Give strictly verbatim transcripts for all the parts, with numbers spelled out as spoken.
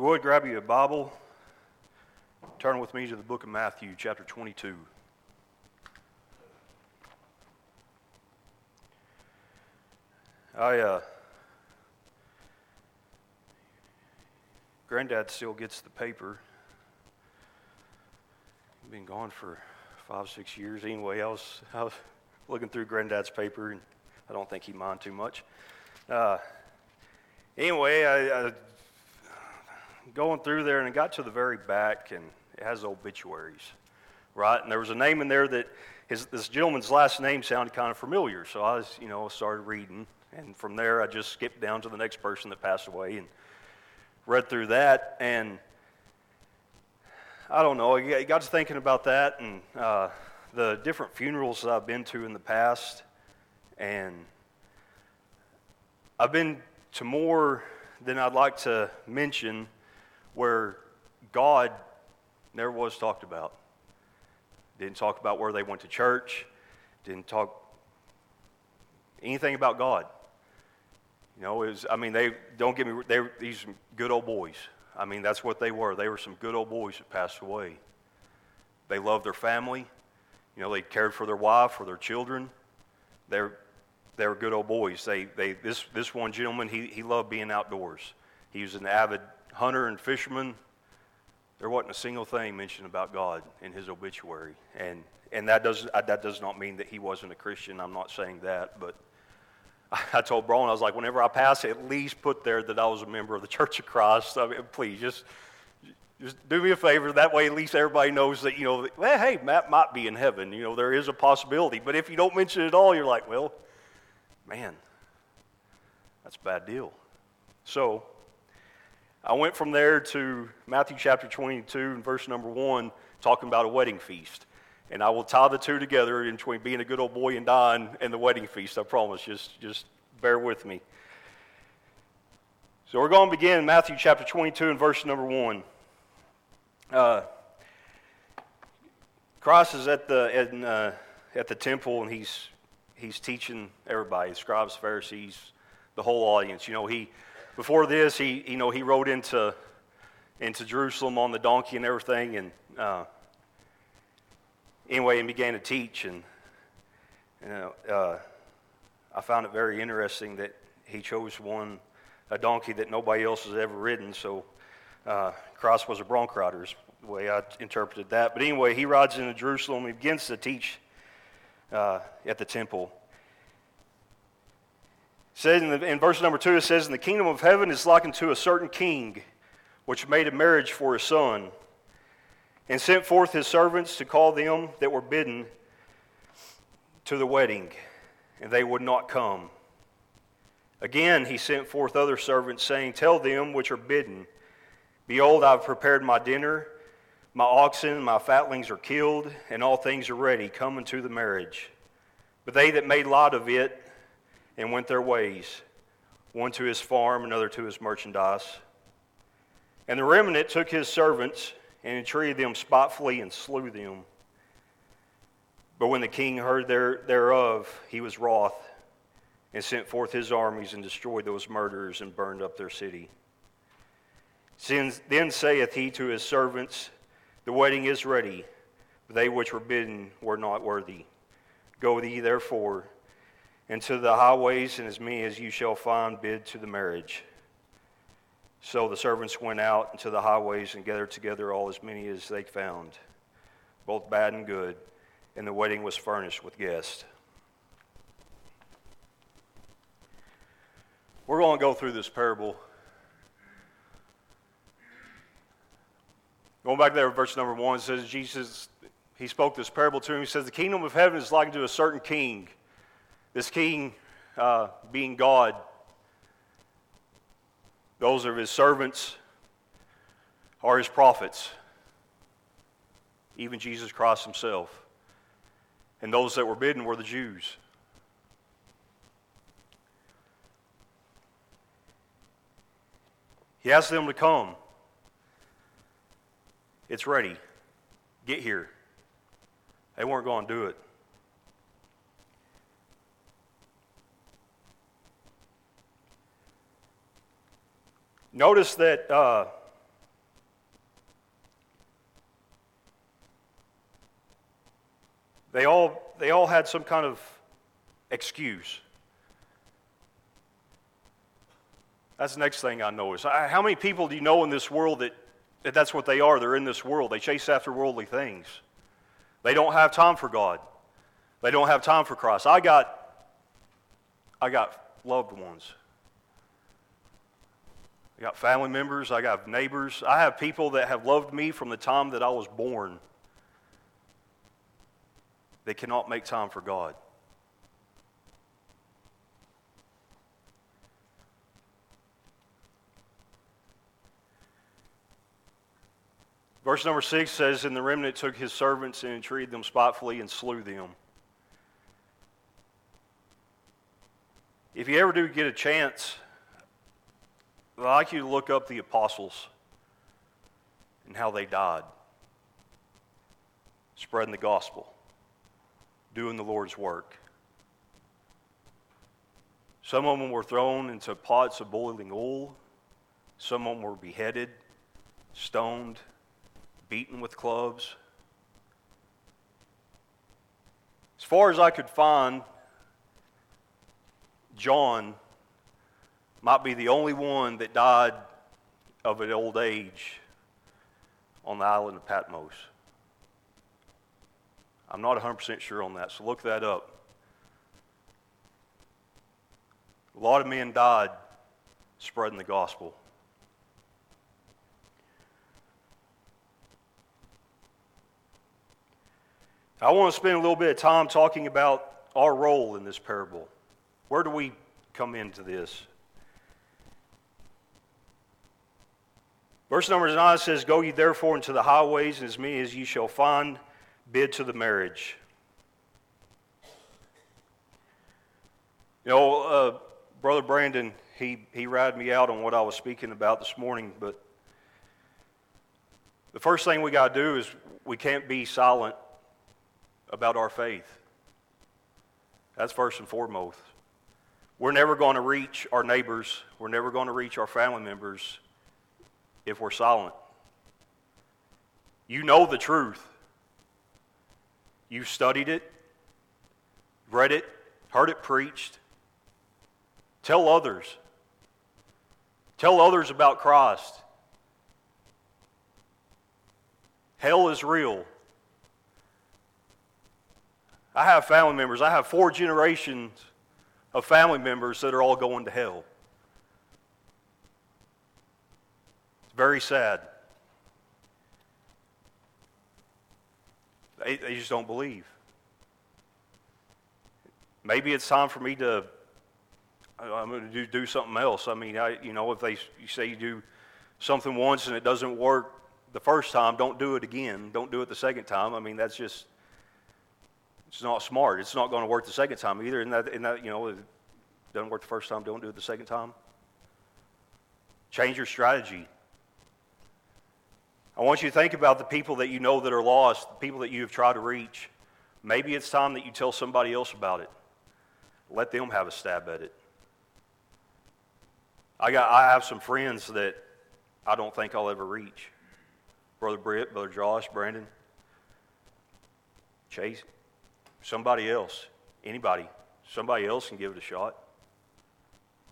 you would, grab you a Bible. Turn with me to the book of Matthew, chapter twenty-two. I, uh, Granddad still gets the paper. He's been gone for five, six years. Anyway, I was, I was looking through Granddad's paper, and I don't think he minded too much. Uh, anyway, I... I going through there, and it got to the very back, and it has obituaries, right? And there was a name in there that his, this gentleman's last name sounded kind of familiar, so I was, you know, started reading, and from there I just skipped down to the next person that passed away and read through that, and I don't know, I got to thinking about that and uh, the different funerals that I've been to in the past, and I've been to more than I'd like to mention where God never was talked about. Didn't talk about where they went to church. Didn't talk anything about God. You know, it was, I mean, they, don't get me, they were these good old boys. I mean, that's what they were. They were some good old boys that passed away. They loved their family. You know, they cared for their wife, for their children. They're, they were good old boys. They, they, this, this one gentleman, he, he loved being outdoors. He was an avid hunter and fisherman. There wasn't a single thing mentioned about God in his obituary, and and that does that does not mean that he wasn't a Christian. I'm not saying that, but I, I told Braun, I was like, whenever I pass, at least put there that I was a member of the Church of Christ. I mean, please, just just do me a favor. That way, at least everybody knows that, you know, that, well, hey, Matt might be in heaven. You know, there is a possibility. But if you don't mention it at all, you're like, well, man, that's a bad deal. So I went from there to Matthew chapter twenty-two and verse number one, talking about a wedding feast. And I will tie the two together in between being a good old boy and dying and the wedding feast, I promise. Just, just bear with me. So we're going to begin Matthew chapter twenty-two and verse number one. Uh, Christ is at the at, uh, at the temple, and he's he's teaching everybody, scribes, Pharisees, the whole audience. You know, he... Before this, he you know he rode into into Jerusalem on the donkey and everything, and uh, anyway, and began to teach. And you know, uh, I found it very interesting that he chose one a donkey that nobody else has ever ridden. So uh, Christ was a bronc rider, is the way I interpreted that. But anyway, he rides into Jerusalem. He begins to teach uh, at the temple. Says in, the, in verse number two, it says, "And the kingdom of heaven is likened to a certain king, which made a marriage for his son, and sent forth his servants to call them that were bidden to the wedding, and they would not come. Again he sent forth other servants, saying, Tell them which are bidden, Behold, I have prepared my dinner, my oxen and my fatlings are killed, and all things are ready, come unto the marriage. But they that made light of it, and went their ways, one to his farm, another to his merchandise. And the remnant took his servants, and entreated them spitefully, and slew them. But when the king heard thereof, he was wroth, and sent forth his armies, and destroyed those murderers, and burned up their city. Then saith he to his servants, The wedding is ready, but they which were bidden were not worthy. Go ye therefore, and to the highways, and as many as you shall find bid to the marriage. So the servants went out into the highways, and gathered together all as many as they found, both bad and good, and the wedding was furnished with guests." We're going to go through this parable. Going back there, verse number one says, Jesus, he spoke this parable to him. He says, "The kingdom of heaven is likened to a certain king." This king, uh, being God, those of his servants are his prophets, even Jesus Christ himself. And those that were bidden were the Jews. He asked them to come. It's ready. Get here. They weren't going to do it. Notice that uh, They all they all had some kind of excuse. That's the next thing I know is, how many people do you know in this world that, that that's what they are? They're in this world. They chase after worldly things. They don't have time for God. They don't have time for Christ. I got, I got loved ones. I got family members. I got neighbors. I have people that have loved me from the time that I was born. They cannot make time for God. Verse number six says, "And the remnant took his servants and entreated them spitefully and slew them." If you ever do get a chance, I'd like you to look up the apostles and how they died, spreading the gospel, doing the Lord's work. Some of them were thrown into pots of boiling oil. Some of them were beheaded, stoned, beaten with clubs. As far as I could find, John might be the only one that died of an old age on the island of Patmos. I'm not one hundred percent sure on that, so look that up. A lot of men died spreading the gospel. I want to spend a little bit of time talking about our role in this parable. Where do we come into this? Verse number nine says, "Go ye therefore into the highways, and as many as ye shall find, bid to the marriage." You know, uh, Brother Brandon, he, he ratted me out on what I was speaking about this morning, but the first thing we got to do is we can't be silent about our faith. That's first and foremost. We're never going to reach our neighbors. We're never going to reach our family members if we're silent. You know the truth. You've studied it, read it, heard it preached. Tell others. Tell others about Christ. Hell is real. I have family members. I have four generations of family members that are all going to hell. It's very sad. They, they just don't believe. Maybe it's time for me to, I'm going to do, do something else. I mean, I, you know, if they you say you do something once and it doesn't work the first time, don't do it again. Don't do it the second time. I mean, that's just, it's not smart. It's not going to work the second time either. And that, and that, you know, if it doesn't work the first time, don't do it the second time. Change your strategy. I want you to think about the people that you know that are lost, the people that you have tried to reach. Maybe it's time that you tell somebody else about it. Let them have a stab at it. I got, I have some friends that I don't think I'll ever reach. Brother Britt, Brother Josh, Brandon, Chase. Somebody else, anybody, somebody else can give it a shot.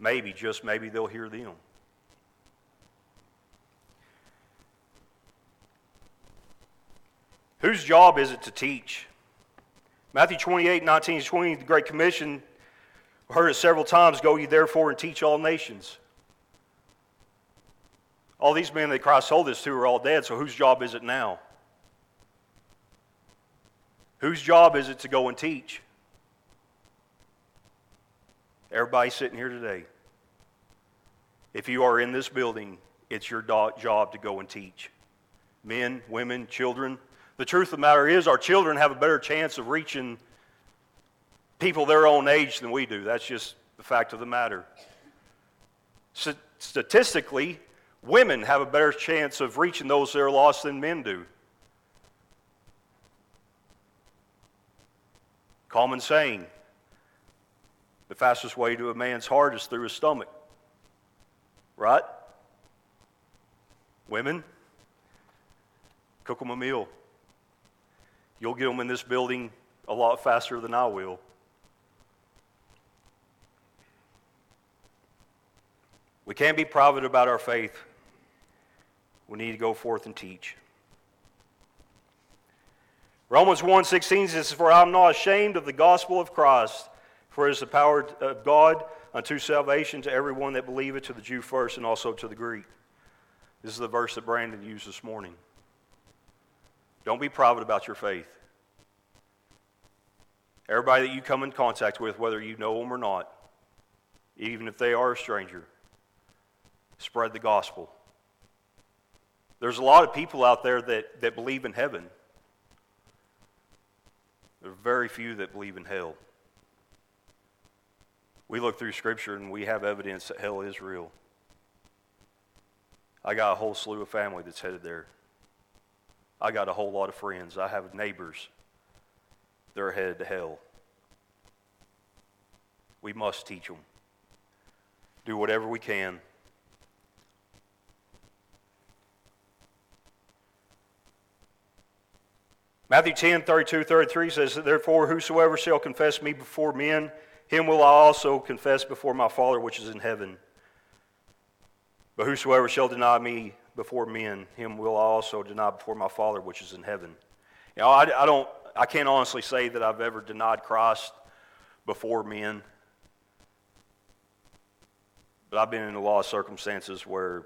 Maybe, just maybe, they'll hear them. Whose job is it to teach? Matthew twenty-eight, nineteen, twenty, the Great Commission, heard it several times, "Go ye therefore and teach all nations." All these men that Christ told this to are all dead, so whose job is it now? Whose job is it to go and teach? Everybody sitting here today, if you are in this building, it's your do- job to go and teach. Men, women, children. The truth of the matter is, our children have a better chance of reaching people their own age than we do. That's just the fact of the matter. St- statistically, women have a better chance of reaching those that are lost than men do. Common saying, the fastest way to a man's heart is through his stomach. Right? Women, cook them a meal. You'll get them in this building a lot faster than I will. We can't be private about our faith. We need to go forth and teach. Romans one sixteen says, "For I am not ashamed of the gospel of Christ, for it is the power of God unto salvation to everyone that believeth, to the Jew first and also to the Greek." This is the verse that Brandon used this morning. Don't be private about your faith. Everybody that you come in contact with, whether you know them or not, even if they are a stranger, spread the gospel. There's a lot of people out there that, that believe in heaven. There are very few that believe in hell. We look through Scripture and we have evidence that hell is real. I got a whole slew of family that's headed there. I got a whole lot of friends. I have neighbors that are headed to hell. We must teach them. Do whatever we can. Matthew ten, thirty-two, thirty-three says, "Therefore whosoever shall confess me before men, him will I also confess before my Father which is in heaven. But whosoever shall deny me before men, him will I also deny before my Father which is in heaven." You know, I, I don't, I can't honestly say that I've ever denied Christ before men. But I've been in a lot of circumstances where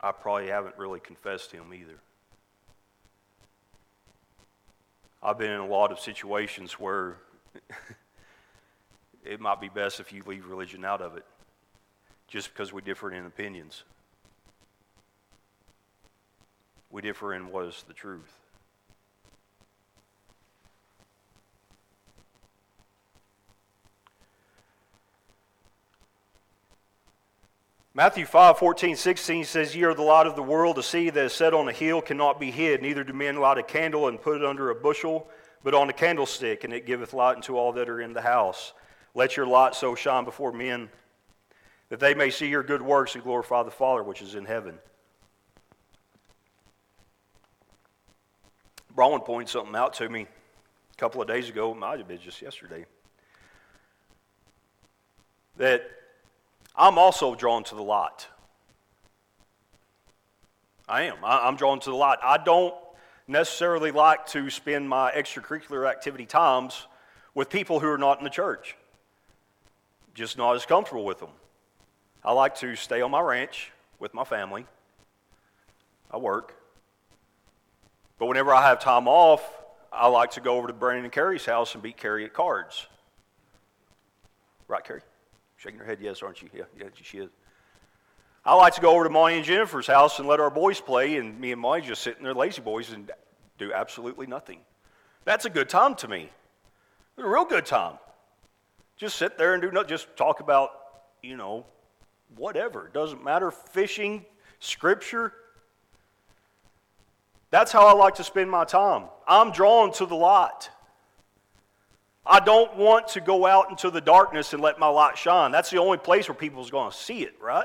I probably haven't really confessed him either. I've been in a lot of situations where it might be best if you leave religion out of it, just because we differ in opinions. We differ in what is the truth. Matthew five, fourteen, sixteen says, "Ye are the light of the world. A city that is set on a hill cannot be hid. Neither do men light a candle and put it under a bushel, but on a candlestick, and it giveth light unto all that are in the house. Let your light so shine before men, that they may see your good works and glorify the Father which is in heaven." Bronwyn pointed something out to me a couple of days ago. It might have been just yesterday. That I'm also drawn to the light. I am. I, I'm drawn to the light. I don't necessarily like to spend my extracurricular activity times with people who are not in the church. Just not as comfortable with them. I like to stay on my ranch with my family. I work. But whenever I have time off, I like to go over to Brandon and Carrie's house and beat Carrie at cards. Right, Carrie? Shaking her head, yes, aren't you? Yeah, yeah, she is. I like to go over to Monty and Jennifer's house and let our boys play, and me and Monty just sit in there lazy boys and do absolutely nothing. That's a good time to me. It's a real good time. Just sit there and do nothing. Just talk about, you know, whatever. It doesn't matter. Fishing, Scripture. That's how I like to spend my time. I'm drawn to the light. I don't want to go out into the darkness and let my light shine. That's the only place where people's going to see it, right?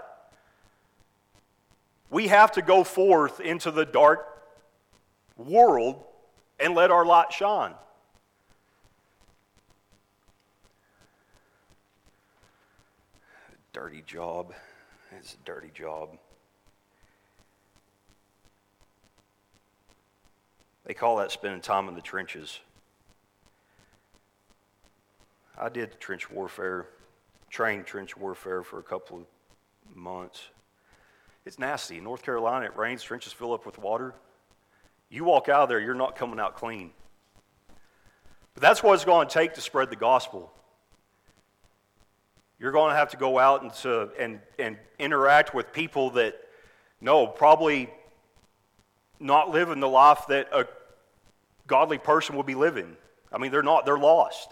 We have to go forth into the dark world and let our light shine. Dirty job. It's a dirty job. They call that spending time in the trenches. I did trench warfare, trained trench warfare for a couple of months. It's nasty. In North Carolina, it rains, trenches fill up with water. You walk out of there, you're not coming out clean. But that's what it's going to take to spread the gospel. You're going to have to go out and, to, and, and interact with people that, no, probably not living the life that a godly person would be living. I mean, they're not, they're lost.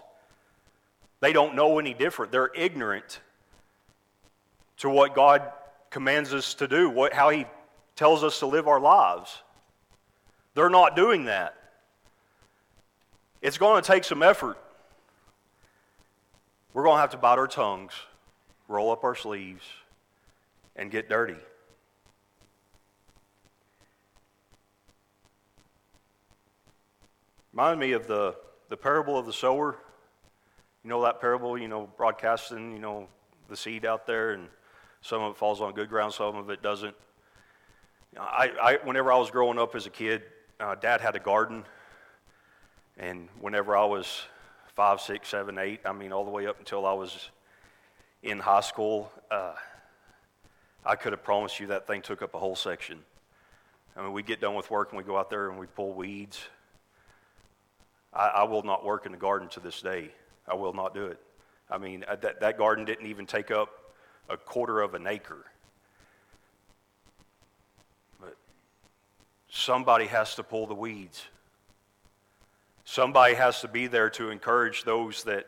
They don't know any different. They're ignorant to what God commands us to do, what, how He tells us to live our lives. They're not doing that. It's going to take some effort. We're going to have to bite our tongues, roll up our sleeves, and get dirty. Remind me of the, the parable of the sower. You know that parable, you know, broadcasting, you know, the seed out there, and some of it falls on good ground, some of it doesn't. I, I whenever I was growing up as a kid, uh, Dad had a garden, and whenever I was five, six, seven, eight, I mean, all the way up until I was in high school, uh, I could have promised you that thing took up a whole section. I mean, we get done with work and we go out there and we pull weeds. I, I will not work in the garden to this day. I will not do it. I mean, that that garden didn't even take up a quarter of an acre. But somebody has to pull the weeds. Somebody has to be there to encourage those that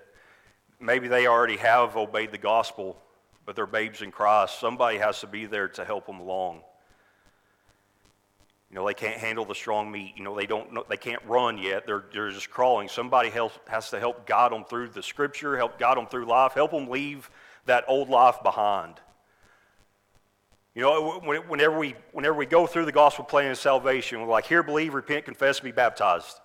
maybe they already have obeyed the gospel, but they're babes in Christ. Somebody has to be there to help them along. You know, they can't handle the strong meat. You know, they don't. They can't run yet. They're they're just crawling. Somebody helps, has to help guide them through the Scripture, help guide them through life, help them leave that old life behind. You know, whenever we whenever we go through the gospel plan of salvation, we're like, hear, believe, repent, confess, be baptized.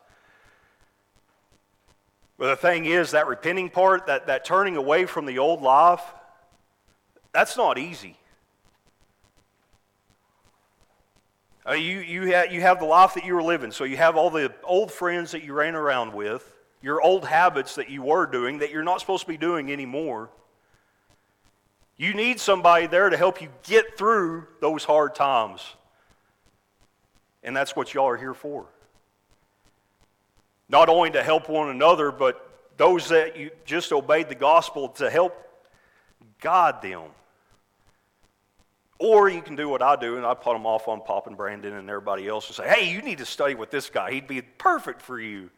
But the thing is, that repenting part, that that turning away from the old life, that's not easy. Uh, you you have you have the life that you were living, so you have all the old friends that you ran around with, your old habits that you were doing that you're not supposed to be doing anymore. You need somebody there to help you get through those hard times, and that's what y'all are here for. Not only to help one another, but those that you just obeyed the gospel to help guide them. Or you can do what I do, and I put them off on Pop and Brandon and everybody else and say, hey, you need to study with this guy. He'd be perfect for you.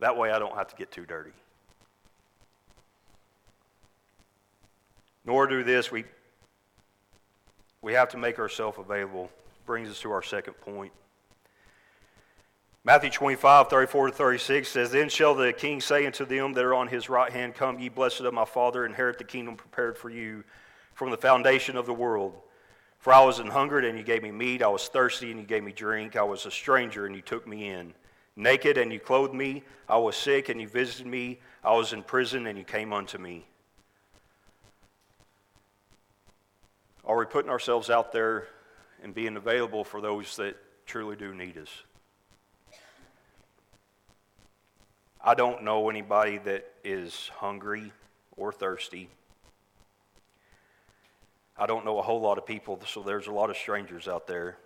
That way I don't have to get too dirty. Nor do this. We, we have to make ourselves available. Brings us to our second point. Matthew twenty-five, thirty-four to thirty-six says, Then shall the king say unto them that are on his right hand, Come, ye blessed of my Father, inherit the kingdom prepared for you from the foundation of the world. For I was an hungered, and you gave me meat. I was thirsty, and you gave me drink. I was a stranger, and you took me in. Naked, and you clothed me. I was sick, and you visited me. I was in prison, and you came unto me. Are we putting ourselves out there and being available for those that truly do need us? I don't know anybody that is hungry or thirsty. I don't know a whole lot of people, so there's a lot of strangers out there.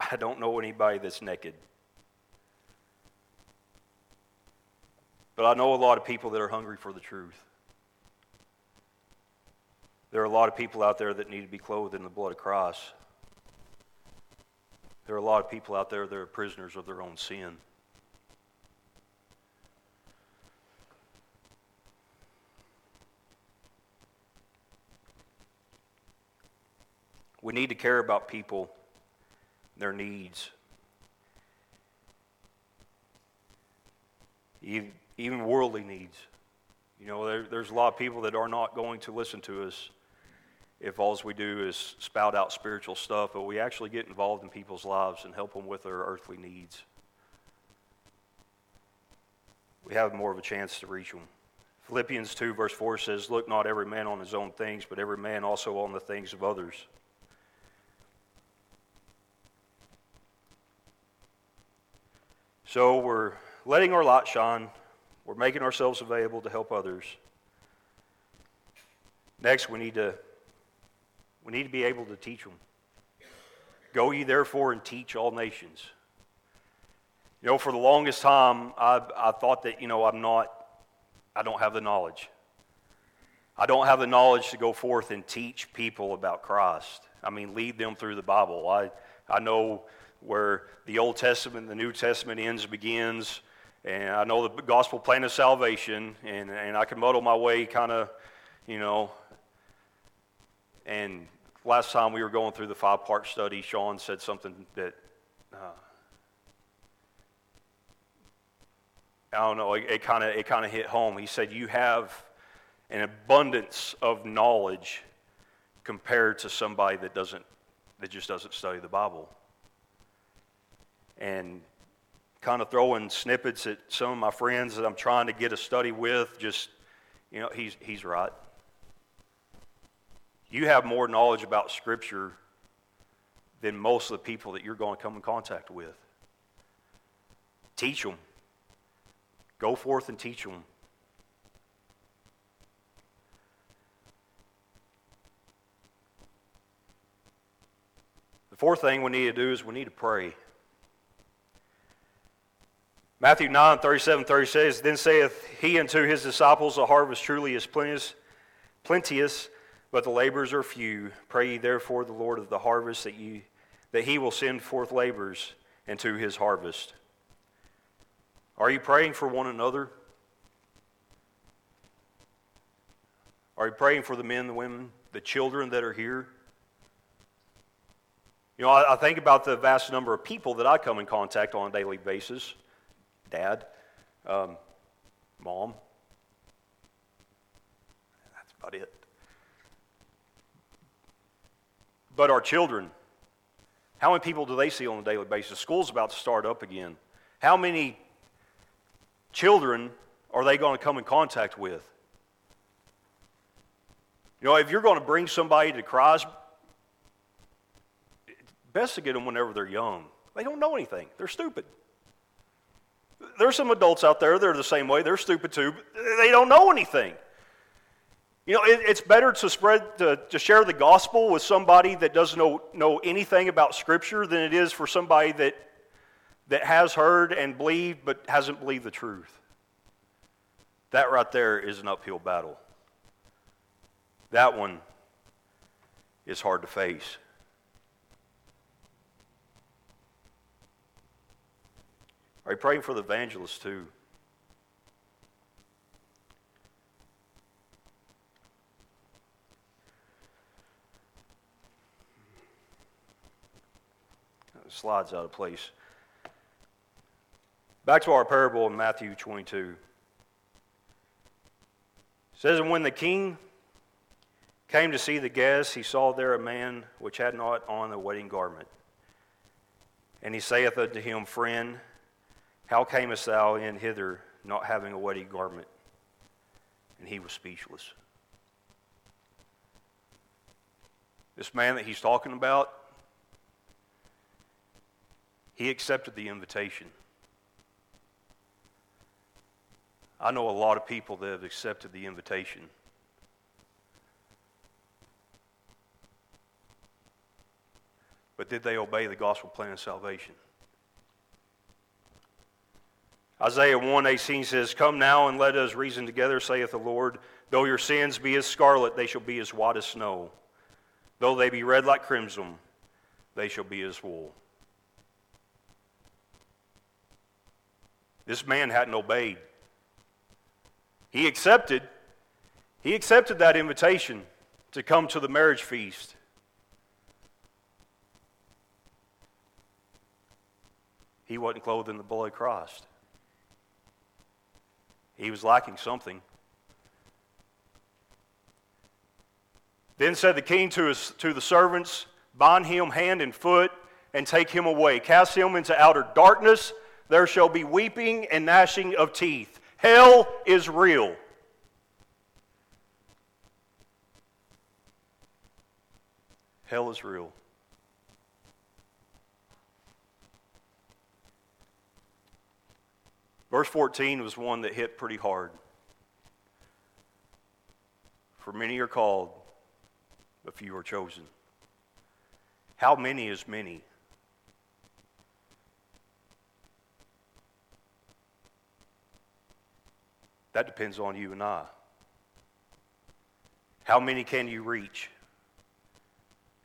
I don't know anybody that's naked. But I know a lot of people that are hungry for the truth. There are a lot of people out there that need to be clothed in the blood of Christ. There are a lot of people out there that are prisoners of their own sin. We need to care about people, their needs. Even, even worldly needs. You know, there, there's a lot of people that are not going to listen to us if all we do is spout out spiritual stuff, but we actually get involved in people's lives and help them with their earthly needs. We have more of a chance to reach them. Philippians two, verse four says, Look not every man on his own things, but every man also on the things of others. So we're letting our light shine. We're making ourselves available to help others. Next, we need to we need to be able to teach them. Go ye therefore and teach all nations. You know, for the longest time, I I thought that, you know, I'm not, I don't have the knowledge. I don't have the knowledge to go forth and teach people about Christ. I mean, lead them through the Bible. I I know where the Old Testament and the New Testament ends and begins, and I know the gospel plan of salvation, and, and I can muddle my way kind of, you know. And last time we were going through the five-part study, Sean said something that, uh, I don't know, it kind of it kind of hit home. He said, you have an abundance of knowledge compared to somebody that doesn't, that just doesn't study the Bible. And kind of throwing snippets at some of my friends that I'm trying to get a study with, just, you know, he's he's right. You have more knowledge about Scripture than most of the people that you're going to come in contact with. Teach them. Go forth and teach them. The fourth thing we need to do is we need to pray. Matthew nine, thirty-seven, thirty says, "Then saith he unto his disciples, The harvest truly is plenteous, plenteous, but the laborers are few. Pray ye therefore the Lord of the harvest that ye, that he will send forth laborers into his harvest." Are you praying for one another? Are you praying for the men, the women, the children that are here? You know, I, I think about the vast number of people that I come in contact on a daily basis. Dad, um, mom. That's about it. But our children, how many people do they see on a daily basis? School's about to start up again. How many children are they going to come in contact with? You know, if you're going to bring somebody to Christ, it's best to get them whenever they're young. They don't know anything. They're stupid. There's some adults out there that are the same way. They're stupid too, but they don't know anything. You know, it, it's better to spread, to, to share the gospel with somebody that doesn't know, know anything about Scripture than it is for somebody that, that has heard and believed but hasn't believed the truth. That right there is an uphill battle. That one is hard to face. Are you praying for the evangelists too? The slide's out of place. Back to our parable in Matthew twenty-two. It says, "And when the king came to see the guests, he saw there a man which had not on a wedding garment. And he saith unto him, Friend, how camest thou in hither, not having a wedding garment? And he was speechless." This man that he's talking about, he accepted the invitation. I know a lot of people that have accepted the invitation. But did they obey the gospel plan of salvation? Isaiah one eighteen says, "Come now and let us reason together, saith the Lord. Though your sins be as scarlet, they shall be as white as snow. Though they be red like crimson, they shall be as wool." This man hadn't obeyed. He accepted, he accepted that invitation to come to the marriage feast. He wasn't clothed in the blood of Christ. He was lacking something. Then said the king to his, to the servants, "Bind him hand and foot, and take him away. Cast him into outer darkness. There shall be weeping and gnashing of teeth." Hell is real. Hell is real. Verse fourteen was one that hit pretty hard. "For many are called, but few are chosen." How many is many? That depends on you and I. How many can you reach?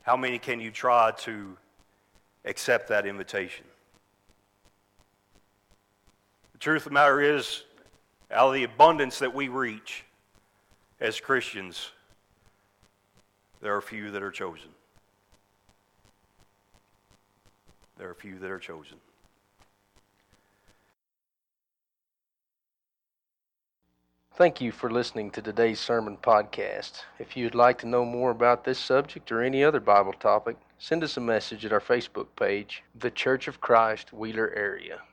How many can you try to accept that invitation? The truth of the matter is, out of the abundance that we reach as Christians, there are few that are chosen. There are few that are chosen. Thank you for listening to today's sermon podcast. If you'd like to know more about this subject or any other Bible topic, send us a message at our Facebook page, The Church of Christ Wheeler Area.